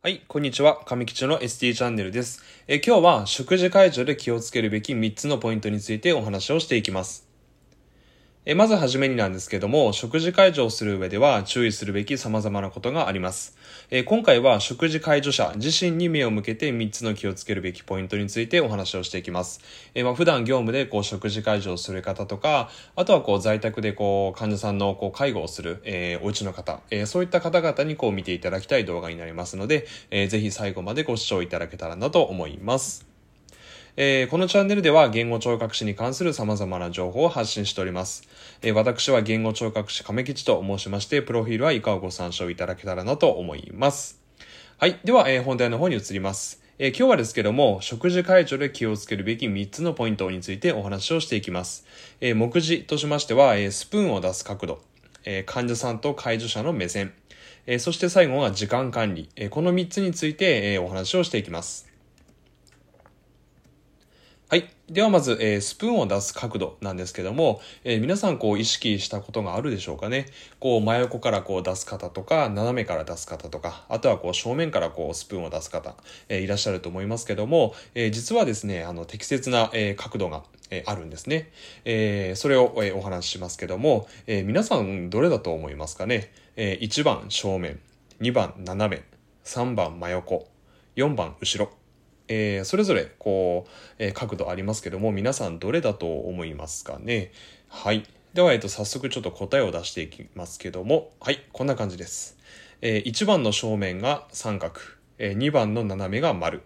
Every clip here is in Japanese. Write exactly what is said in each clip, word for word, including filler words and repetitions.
はい、こんにちは。神吉の エスティー チャンネルです。え今日は食事介助で気をつけるべきみっつのポイントについてお話をしていきます。えまずはじめになんですけども、食事介助をする上では注意するべき様々なことがあります。え今回は食事介助者自身に目を向けてみっつの気をつけるべきポイントについてお話をしていきます。えまあ、普段業務でこう食事介助をする方とか、あとはこう在宅でこう患者さんのこう介護をする、えー、お家の方、えー、そういった方々にこう見ていただきたい動画になりますので、えー、ぜひ最後までご視聴いただけたらなと思います。えー、このチャンネルでは言語聴覚士に関する様々な情報を発信しております。えー、私は言語聴覚士亀吉と申しまして、プロフィールは以下をご参照いただけたらなと思います。はい。では、えー、本題の方に移ります。えー、今日はですけども、食事介助で気をつけるべきみっつのポイントについてお話をしていきます。えー、目次としましては、えー、スプーンを出す角度、えー、患者さんと介助者の目線、えー、そして最後は時間管理、えー、このみっつについて、えー、お話をしていきます。はい。ではまず、えー、スプーンを出す角度なんですけども、えー、皆さんこう意識したことがあるでしょうかね。こう真横からこう出す方とか、斜めから出す方とか、あとはこう正面からこうスプーンを出す方、えー、いらっしゃると思いますけども、えー、実はですね、あの適切な、えー、角度が、えー、あるんですね。えー、それを、えー、お話ししますけども、えー、皆さんどれだと思いますかね。えー、いちばん正面、にばん斜め、さんばん真横、よんばん後ろ。えー、それぞれこう、えー、角度ありますけども、皆さんどれだと思いますかね。はい。では、えっと、早速ちょっと答えを出していきますけども、はい、こんな感じです。えー、いちばんの正面が三角、えー、にばんの斜めが丸、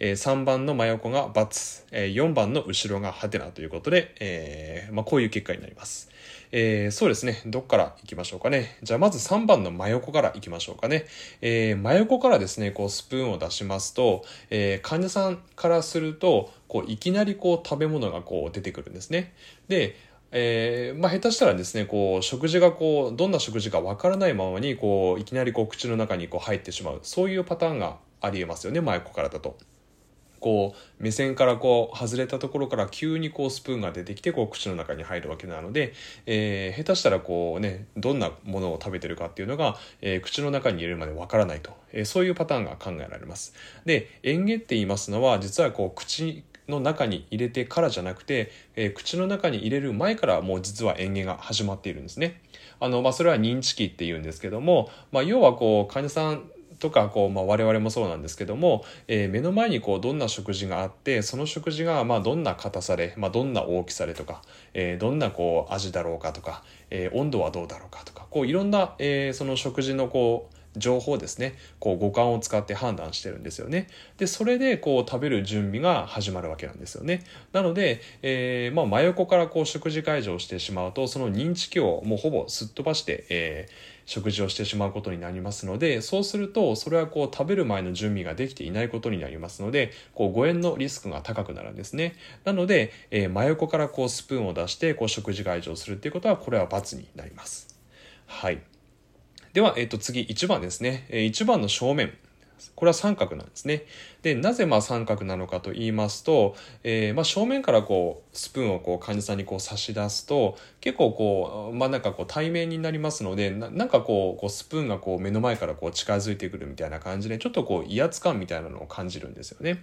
えー、さんばんの真横が×、えー、よんばんの後ろがハテナということで、えーまあ、こういう結果になります。えー、そうですね。どっから行きましょうかね。じゃあまずさんばんの真横から行きましょうかね。えー、真横からですね、こうスプーンを出しますと、えー、患者さんからすると、こういきなりこう食べ物がこう出てくるんですね。で、えー、まあ下手したらですね、こう食事がこうどんな食事かわからないままにこういきなりこう口の中にこう入ってしまう、そういうパターンがありえますよね。真横からだと。こう目線からこう外れたところから急にこうスプーンが出てきてこう口の中に入るわけなので、えー、下手したらこう、ね、どんなものを食べてるかっていうのが、えー、口の中に入れるまでわからないと、えー、そういうパターンが考えられます。で、嚥下って言いますのは実はこう口の中に入れてからじゃなくて、えー、口の中に入れる前からもう実は嚥下が始まっているんですね。あの、まあ、それは認知期っていうんですけども、まあ、要はこう患者さんとかこう、まあ、我々もそうなんですけども、えー、目の前にこうどんな食事があって、その食事がまあどんな硬さで、まあ、どんな大きさでとか、えー、どんなこう味だろうかとか、えー、温度はどうだろうかとか、こういろんな、えー、その食事のこう情報ですね、こう五感を使って判断してるんですよね。で、それでこう食べる準備が始まるわけなんですよね。なので、えーまあ、真横からこう食事介助をしてしまうと、その認知機をもうほぼすっ飛ばして、えー、食事をしてしまうことになりますので、そうするとそれはこう食べる前の準備ができていないことになりますので、こう誤嚥のリスクが高くなるんですね。なので、えー、真横からこうスプーンを出してこう食事介助をするっていうことは、これは×になります。はい。では、えっと、次いちばんですね。いちばんの正面。これは三角なんですね。で、なぜまあ三角なのかと言いますと、えー、まあ正面からこうスプーンをこう患者さんにこう差し出すと、結構こう、まあ、なんかこう対面になりますので、 な, なんかこう、こうスプーンがこう目の前からこう近づいてくるみたいな感じで、ちょっとこう威圧感みたいなのを感じるんですよね。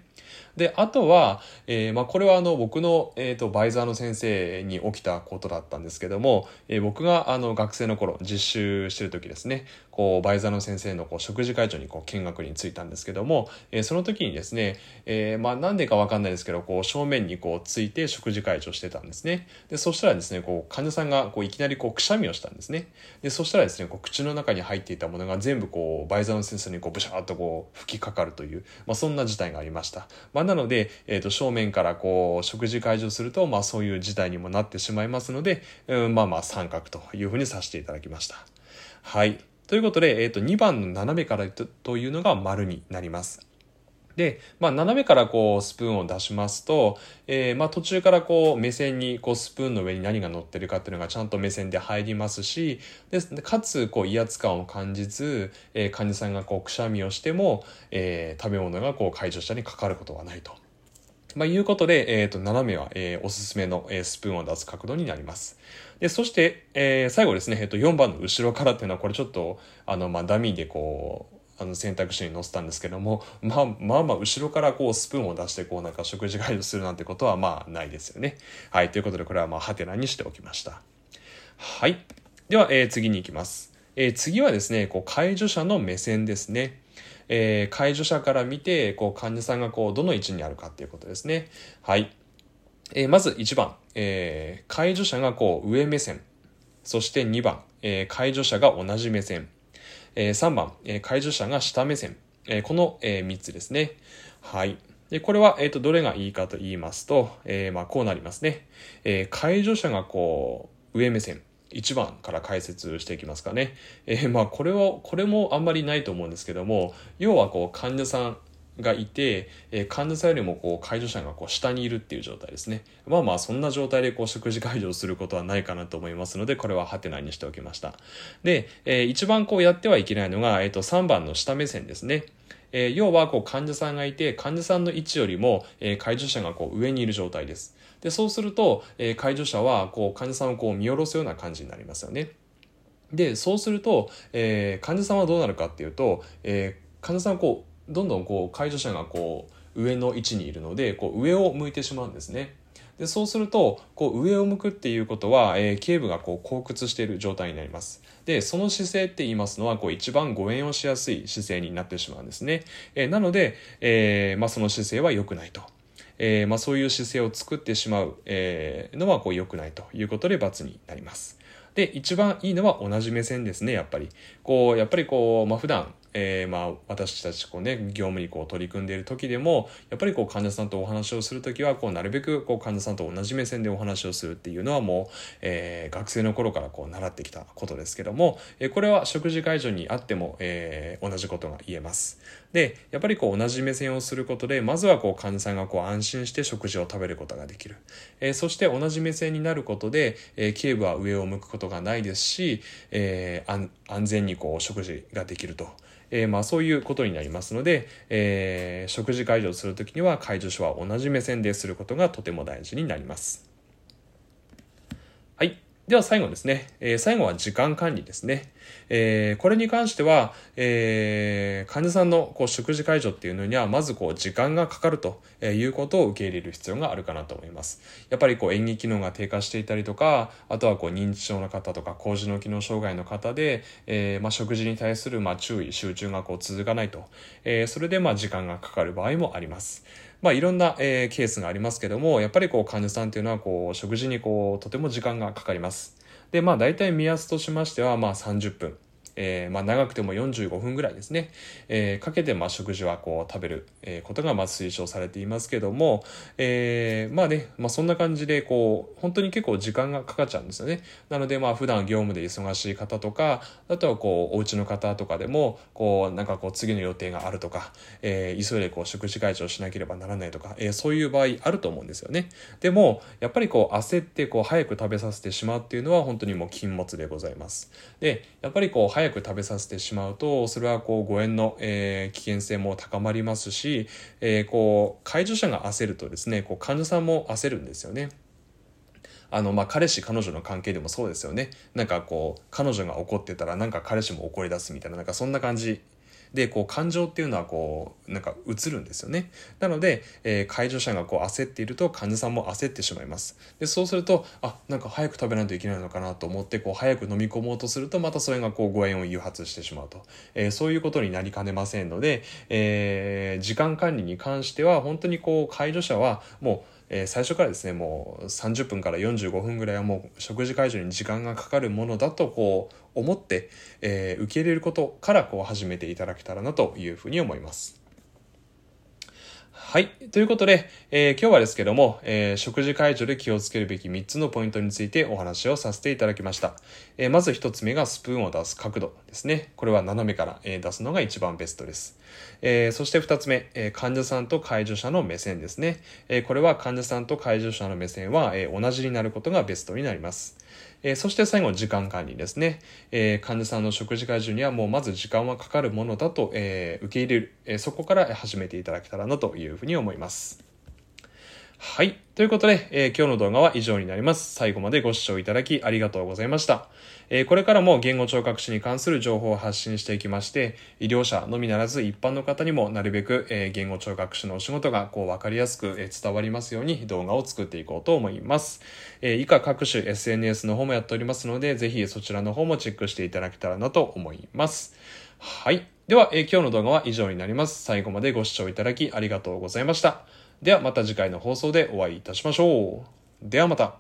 で、あとは、えーまあ、これはあの僕の、えー、とバイザーの先生に起きたことだったんですけども、えー、僕があの学生の頃実習してる時ですね、こうバイザーの先生のこう食事会場にこう見学についたんですけども、えー、その時にですね、えーまあ、何でか分かんないですけど、こう正面にこうついて食事介助してたんですね。で、そしたらですね、こう患者さんがこういきなりこうくしゃみをしたんですね。で、そしたらですね、こう口の中に入っていたものが全部こうバイザーの先生にこうブシャーッとこう吹きかかるという、まあ、そんな事態がありました。まあ、なので、えー、と正面からこう食事介助すると、まあ、そういう事態にもなってしまいますので、うん、まあまあ三角というふうにさせていただきました。はい。ということで、えー、とにばんの斜めから と, というのが丸になります。で、まあ、斜めからこうスプーンを出しますと、えーまあ、途中からこう目線にこうスプーンの上に何が乗ってるかっていうのがちゃんと目線で入りますし、でかつこう威圧感を感じず、えー、患者さんがこうくしゃみをしても、えー、食べ物がこう介助者にかかることはないと。まあ、いうことで、えー、と斜めは、えー、おすすめの、えー、スプーンを出す角度になります。で、そして、えー、最後ですね、えー、とよんばんの後ろからっていうのは、これちょっとあの、まあ、ダミーでこうあの選択肢に載せたんですけども、まあまあまあ後ろからこうスプーンを出してこうなんか食事ガイドするなんてことはまあないですよね。はい、ということでこれはまあハテナにしておきました。はい、では、えー、次に行きます。えー、次はですね、こう介助者の目線ですね。えー、介助者から見てこう患者さんがこうどの位置にあるかということですね。はい。えー、まずいちばん、えー、介助者がこう上目線。そしてにばん、えー、介助者が同じ目線。えー、さんばん、えー、介助者が下目線。えー、この、えー、みっつですね。はい。でこれは、えーと、どれがいいかと言いますと、えーまあ、こうなりますね。えー、介助者がこう上目線。いちばんから解説していきますかね。えー、まあこれはこれもあんまりないと思うんですけども、要はこう患者さんがいて、えー、患者さんよりもこう介助者がこう下にいるっていう状態ですね。まあまあそんな状態でこう食事介助をすることはないかなと思いますので、これはハテナにしておきました。で、えー、一番こうやってはいけないのが、えーと、さんばんの下目線ですね。えー、要はこう患者さんがいて、患者さんの位置よりも、えー、介助者がこう上にいる状態です。で、そうすると、えー、介助者はこう患者さんをこう見下ろすような感じになりますよね。で、そうすると、えー、患者さんはどうなるかっていうと、えー、患者さんこうどんどんこう介助者がこう上の位置にいるので、こう上を向いてしまうんですね。で、そうするとこう上を向くっていうことは、えー、頸部がこう後屈している状態になります。で、その姿勢って言いますのはこう一番誤嚥をしやすい姿勢になってしまうんですね。えー、なので、えーまあ、その姿勢は良くないと、えーまあ、そういう姿勢を作ってしまう、えー、のはこう良くないということで×になります。で、一番いいのは同じ目線ですね。やっぱりこうやっぱりこう、まあ、普段えー、まあ私たちこうね業務にこう取り組んでいる時でも、やっぱりこう患者さんとお話をする時はこうなるべくこう患者さんと同じ目線でお話をするっていうのはもう、えー、学生の頃からこう習ってきたことですけども、えー、これは食事介助にあっても、えー、同じことが言えます。で、やっぱりこう同じ目線をすることで、まずはこう患者さんがこう安心して食事を食べることができる、えー、そして同じ目線になることで、えー、頸部は上を向くことがないですし、えー、安全にこう食事ができると、えーまあ、そういうことになりますので、えー、食事介助をするときには介助者は同じ目線ですることがとても大事になります。はい、では最後ですね、えー、最後は時間管理ですね。えー、これに関しては、えー、患者さんのこう食事介助っていうのにはまずこう時間がかかるということを受け入れる必要があるかなと思います。やっぱりこう嚥下機能が低下していたりとか、あとはこう認知症の方とか高次脳機能障害の方で、えーまあ、食事に対するまあ注意集中がこう続かないと、えー、それでまあ時間がかかる場合もあります。まあ、いろんな、えー、ケースがありますけども、やっぱりこう患者さんというのはこう食事にこうとても時間がかかります。で、まあ、大体目安としましては、まあ、さんじゅっぷん、えーまあ、長くてもよんじゅうごふんぐらいですね、えー、かけてまあ食事はこう食べることがまあ推奨されていますけども、えー、まあね、まあ、そんな感じでこう本当に結構時間がかかっちゃうんですよね。なので、まあ普段業務で忙しい方とか、あとはこうお家の方とかでもこうなんかこう次の予定があるとか、えー、急いでこう食事介助をしなければならないとか、えー、そういう場合あると思うんですよね。でもやっぱりこう焦ってこう早く食べさせてしまうっていうのは本当にもう禁物でございます。で、やっぱりこう早く食べさせてしまうと、それはこう誤嚥の、えー、危険性も高まりますし、えー、こう介助者が焦るとですね、こう患者さんも焦るんですよね。あのまあ、彼氏彼女の関係でもそうですよね。なんかこう彼女が怒ってたらなんか彼氏も怒り出すみたいな、なんかそんな感じでこう感情っていうのはこうなんか映るんですよね。なので、えー、介助者がこう焦っていると患者さんも焦ってしまいます。で、そうするとあなんか早く食べないといけないのかなと思ってこう早く飲み込もうとすると、またそれがこう誤嚥を誘発してしまうと、えー、そういうことになりかねませんので、えー、時間管理に関しては本当にこう介助者はもう最初からですね、もうさんじゅっぷんからよんじゅうごふんぐらいはもう食事介助に時間がかかるものだとこう思って、えー、受け入れることからこう始めていただけたらなというふうに思います。はい。ということで、えー、今日はですけども、えー、食事介助で気をつけるべきみっつのポイントについてお話をさせていただきました。えー、まずひとつめがスプーンを出す角度ですね。これは斜めから、えー、出すのが一番ベストです。えー、そしてふたつめ、えー、患者さんと介助者の目線ですね。えー、これは患者さんと介助者の目線は、えー、同じになることがベストになります。えー、そして最後時間管理ですね。えー、患者さんの食事介助にはもうまず時間はかかるものだと、えー、受け入れる、えー、そこから始めていただけたらなというふうに思います。はい。ということで、えー、今日の動画は以上になります。最後までご視聴いただきありがとうございました。えー、これからも言語聴覚士に関する情報を発信していきまして、医療者のみならず一般の方にもなるべく、えー、言語聴覚士のお仕事がこう分かりやすく、えー、伝わりますように動画を作っていこうと思います。えー、以下各種 エスエヌエス の方もやっておりますので、ぜひそちらの方もチェックしていただけたらなと思います。はい。では、えー、今日の動画は以上になります。最後までご視聴いただきありがとうございました。ではまた次回の放送でお会いいたしましょう。ではまた。